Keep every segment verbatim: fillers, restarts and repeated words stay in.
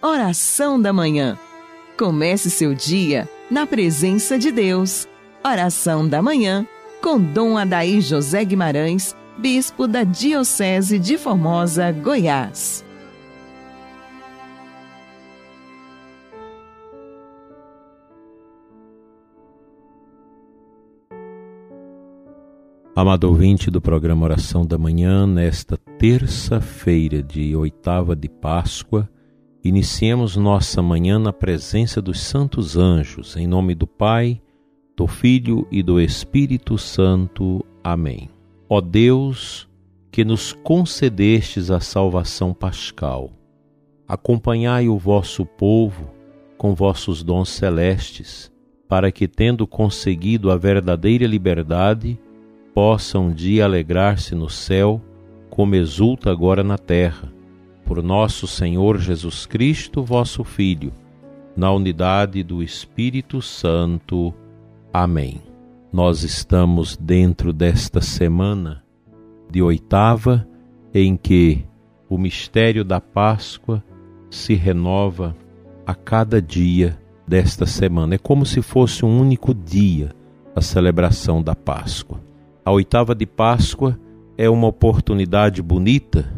Oração da manhã. Comece seu dia na presença de Deus. Oração da manhã com Dom Adaí José Guimarães, bispo da Diocese de Formosa, Goiás. Amado ouvinte do programa Oração da Manhã, nesta terça-feira de oitava de Páscoa, iniciemos nossa manhã na presença dos santos anjos, em nome do Pai, do Filho e do Espírito Santo. Amém. Ó Deus, que nos concedestes a salvação pascal, acompanhai o vosso povo com vossos dons celestes, para que, tendo conseguido a verdadeira liberdade, possa um dia alegrar-se no céu, como exulta agora na terra. Por nosso Senhor Jesus Cristo, vosso Filho, na unidade do Espírito Santo. Amém. Nós estamos dentro desta semana de oitava, em que o mistério da Páscoa se renova a cada dia desta semana. É como se fosse um único dia, a celebração da Páscoa. A oitava de Páscoa é uma oportunidade bonita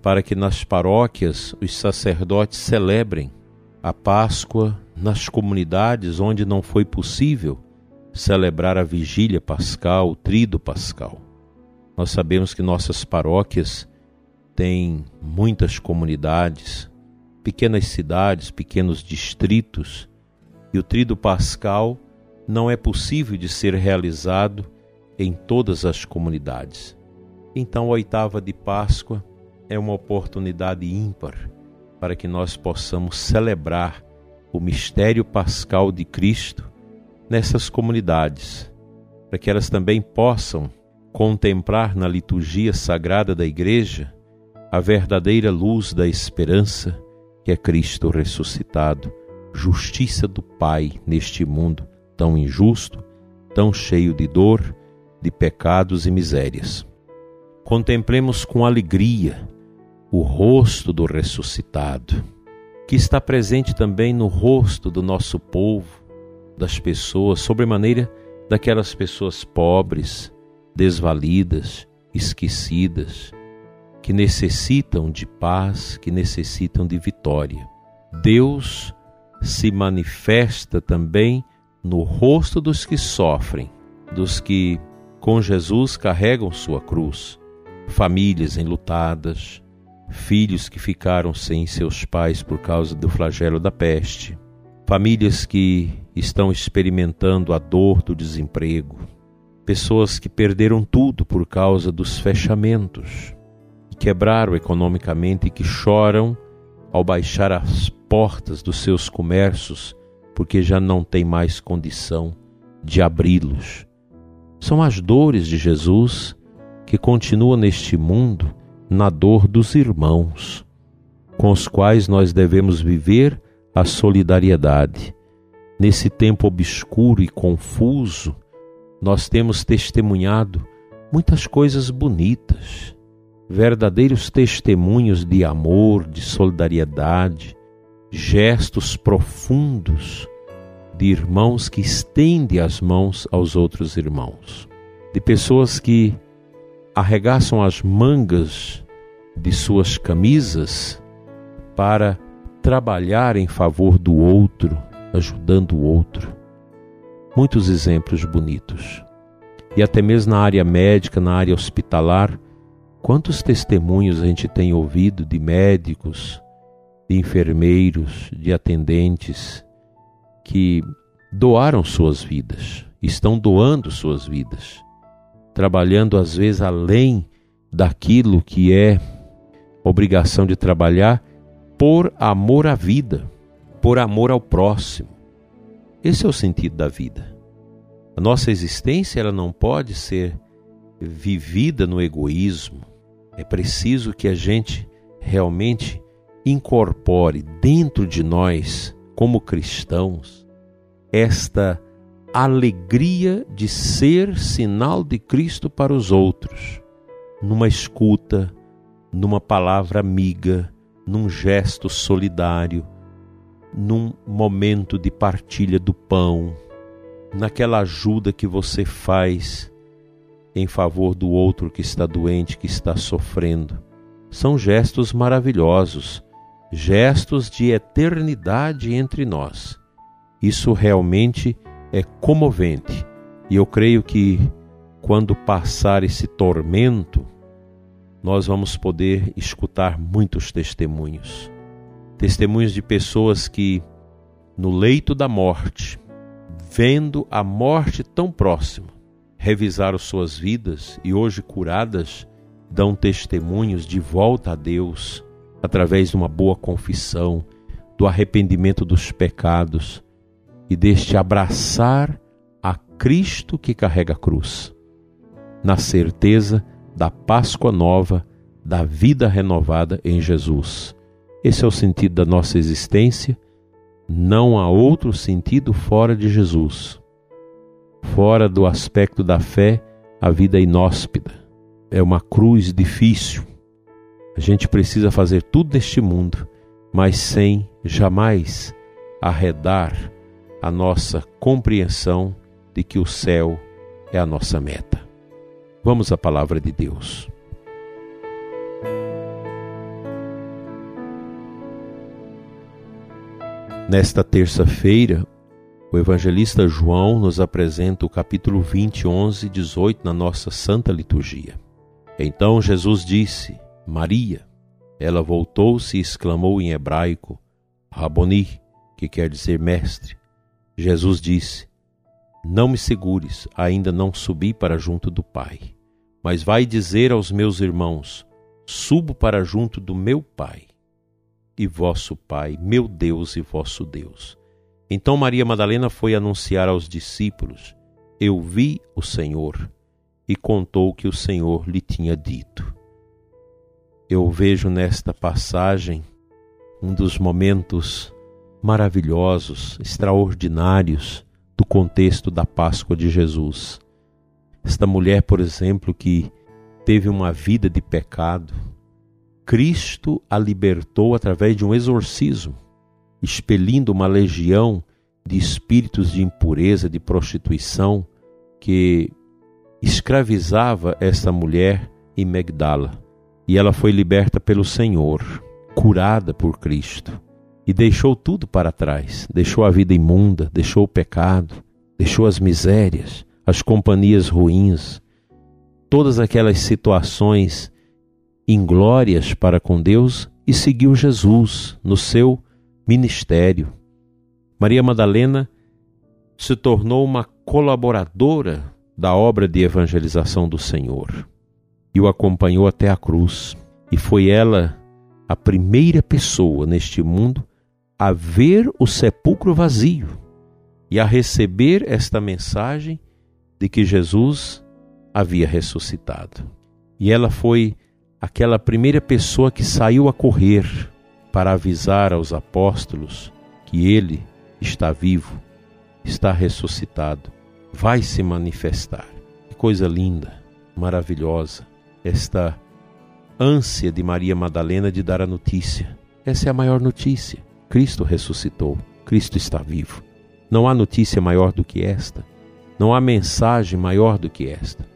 para que nas paróquias os sacerdotes celebrem a Páscoa nas comunidades onde não foi possível celebrar a vigília pascal, o trido pascal. Nós sabemos que nossas paróquias têm muitas comunidades, pequenas cidades, pequenos distritos, e o trido pascal não é possível de ser realizado em todas as comunidades. Então, a oitava de Páscoa é uma oportunidade ímpar para que nós possamos celebrar o mistério pascal de Cristo nessas comunidades, para que elas também possam contemplar na liturgia sagrada da Igreja a verdadeira luz da esperança, que é Cristo ressuscitado, justiça do Pai neste mundo tão injusto, tão cheio de dor, de pecados e misérias. Contemplemos com alegria o rosto do ressuscitado, que está presente também no rosto do nosso povo, das pessoas, sobremaneira daquelas pessoas pobres, desvalidas, esquecidas, que necessitam de paz, que necessitam de vitória. Deus se manifesta também no rosto dos que sofrem, dos que com Jesus carregam sua cruz, famílias enlutadas, filhos que ficaram sem seus pais por causa do flagelo da peste, famílias que estão experimentando a dor do desemprego, pessoas que perderam tudo por causa dos fechamentos, que quebraram economicamente e que choram ao baixar as portas dos seus comércios porque já não têm mais condição de abri-los. São as dores de Jesus que continua neste mundo na dor dos irmãos, com os quais nós devemos viver a solidariedade. Nesse tempo obscuro e confuso, nós temos testemunhado muitas coisas bonitas, verdadeiros testemunhos de amor, de solidariedade, gestos profundos de irmãos que estendem as mãos aos outros irmãos, de pessoas que arregaçam as mangas de suas camisas para trabalhar em favor do outro, ajudando o outro. Muitos exemplos bonitos. E até mesmo na área médica, na área hospitalar, quantos testemunhos a gente tem ouvido de médicos, de enfermeiros, de atendentes que doaram suas vidas, estão doando suas vidas, trabalhando às vezes além daquilo que é obrigação de trabalhar, por amor à vida, por amor ao próximo. Esse é o sentido da vida. A nossa existência, ela não pode ser vivida no egoísmo. É preciso que a gente realmente incorpore dentro de nós, como cristãos, esta alegria de ser sinal de Cristo para os outros, numa escuta, numa palavra amiga, num gesto solidário, num momento de partilha do pão, naquela ajuda que você faz em favor do outro que está doente, que está sofrendo. São gestos maravilhosos, gestos de eternidade entre nós. Isso realmente é comovente. E eu creio que quando passar esse tormento, nós vamos poder escutar muitos testemunhos. Testemunhos de pessoas que, no leito da morte, vendo a morte tão próxima, revisaram suas vidas e hoje curadas, dão testemunhos de volta a Deus através de uma boa confissão, do arrependimento dos pecados e deste abraçar a Cristo que carrega a cruz, na certeza da Páscoa nova, da vida renovada em Jesus. Esse é o sentido da nossa existência. Não há outro sentido fora de Jesus. Fora do aspecto da fé, a vida é inóspita. É uma cruz difícil. A gente precisa fazer tudo neste mundo, mas sem jamais arredar a nossa compreensão de que o céu é a nossa meta. Vamos à palavra de Deus. Nesta terça-feira, o evangelista João nos apresenta o capítulo vinte, onze e dezoito na nossa Santa Liturgia. Então Jesus disse: Maria. Ela voltou-se e exclamou em hebraico: Raboni, que quer dizer mestre. Jesus disse: Não me segures, ainda não subi para junto do Pai. Mas vai dizer aos meus irmãos: Subo para junto do meu Pai e vosso Pai, meu Deus e vosso Deus. Então Maria Madalena foi anunciar aos discípulos: Eu vi o Senhor, e contou o que o Senhor lhe tinha dito. Eu vejo nesta passagem um dos momentos maravilhosos, extraordinários do contexto da Páscoa de Jesus. Esta mulher, por exemplo, que teve uma vida de pecado, Cristo a libertou através de um exorcismo, expelindo uma legião de espíritos de impureza, de prostituição, que escravizava essa mulher em Magdala. E ela foi liberta pelo Senhor, curada por Cristo, e deixou tudo para trás. Deixou a vida imunda, deixou o pecado, deixou as misérias, as companhias ruins, todas aquelas situações inglórias para com Deus, e seguiu Jesus no seu ministério. Maria Madalena se tornou uma colaboradora da obra de evangelização do Senhor e o acompanhou até a cruz. E foi ela a primeira pessoa neste mundo a ver o sepulcro vazio e a receber esta mensagem de que Jesus havia ressuscitado. E ela foi aquela primeira pessoa que saiu a correr para avisar aos apóstolos que ele está vivo, está ressuscitado, vai se manifestar. Que coisa linda, maravilhosa, esta ânsia de Maria Madalena de dar a notícia. Essa é a maior notícia. Cristo ressuscitou, Cristo está vivo. Não há notícia maior do que esta, não há mensagem maior do que esta.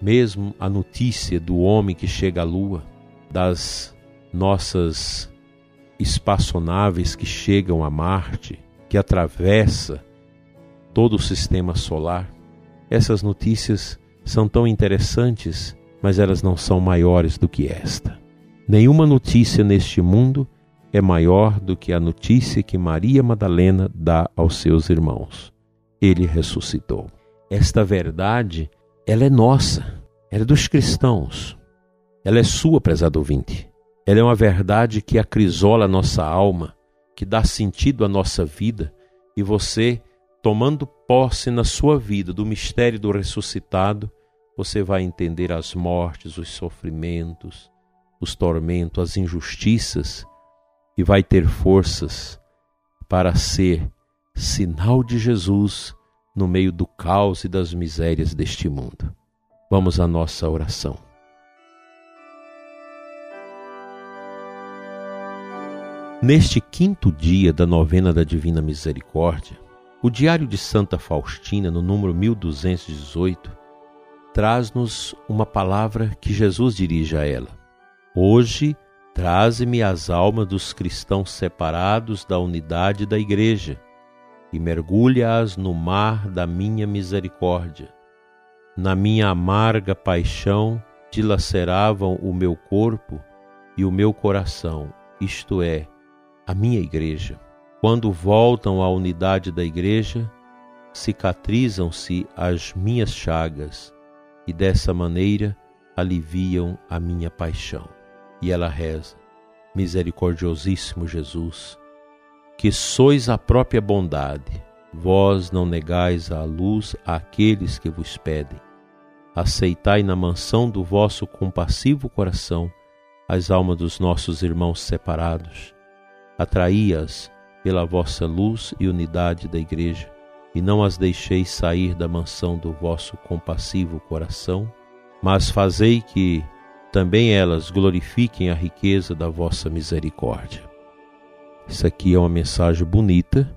Mesmo a notícia do homem que chega à lua, das nossas espaçonaves que chegam a Marte, que atravessa todo o sistema solar, essas notícias são tão interessantes, mas elas não são maiores do que esta. Nenhuma notícia neste mundo é maior do que a notícia que Maria Madalena dá aos seus irmãos: Ele ressuscitou. Esta verdade, ela é nossa, ela é dos cristãos, ela é sua, prezado ouvinte. Ela é uma verdade que acrisola a nossa alma, que dá sentido à nossa vida. E você, tomando posse na sua vida do mistério do ressuscitado, você vai entender as mortes, os sofrimentos, os tormentos, as injustiças, e vai ter forças para ser sinal de Jesus no meio do caos e das misérias deste mundo. Vamos à nossa oração. Neste quinto dia da novena da Divina Misericórdia, o Diário de Santa Faustina, no número mil duzentos e dezoito, traz-nos uma palavra que Jesus dirige a ela. Hoje, traze-me as almas dos cristãos separados da unidade da Igreja e mergulha-as no mar da minha misericórdia. Na minha amarga paixão dilaceravam o meu corpo e o meu coração, isto é, a minha Igreja. Quando voltam à unidade da Igreja, cicatrizam-se as minhas chagas e dessa maneira aliviam a minha paixão. E ela reza: misericordiosíssimo Jesus, que sois a própria bondade, vós não negais a luz àqueles que vos pedem. Aceitai na mansão do vosso compassivo coração as almas dos nossos irmãos separados. Atraí-as pela vossa luz e unidade da Igreja, e não as deixeis sair da mansão do vosso compassivo coração, mas fazei que também elas glorifiquem a riqueza da vossa misericórdia. Isso aqui é uma mensagem bonita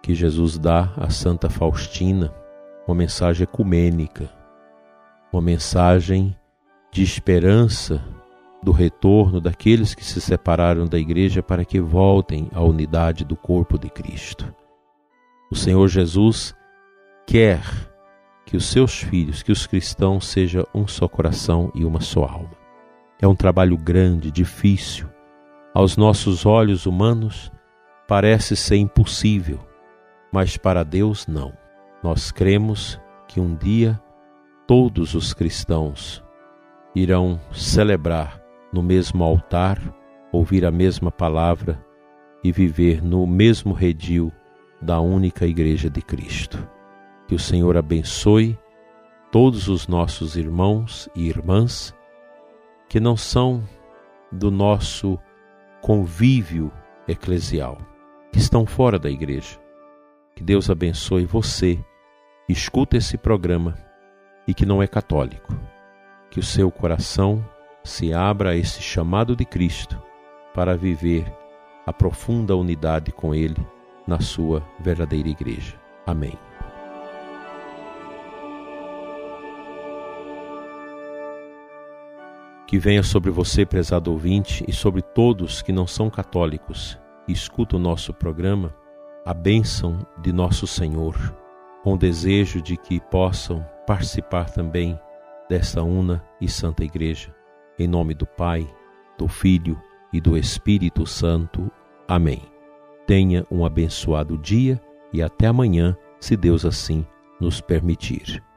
que Jesus dá a Santa Faustina, uma mensagem ecumênica, uma mensagem de esperança do retorno daqueles que se separaram da Igreja para que voltem à unidade do corpo de Cristo. O Senhor Jesus quer que os seus filhos, que os cristãos, sejam um só coração e uma só alma. É um trabalho grande, difícil. Aos nossos olhos humanos parece ser impossível, mas para Deus não. Nós cremos que um dia todos os cristãos irão celebrar no mesmo altar, ouvir a mesma palavra e viver no mesmo redil da única Igreja de Cristo. Que o Senhor abençoe todos os nossos irmãos e irmãs que não são do nosso convívio eclesial, que estão fora da Igreja. Que Deus abençoe você, que escuta esse programa e que não é católico. Que o seu coração se abra a esse chamado de Cristo para viver a profunda unidade com Ele na sua verdadeira Igreja. Amém. Que venha sobre você, prezado ouvinte, e sobre todos que não são católicos e escutam o nosso programa, a bênção de nosso Senhor, com o desejo de que possam participar também desta una e santa Igreja. Em nome do Pai, do Filho e do Espírito Santo. Amém. Tenha um abençoado dia e até amanhã, se Deus assim nos permitir.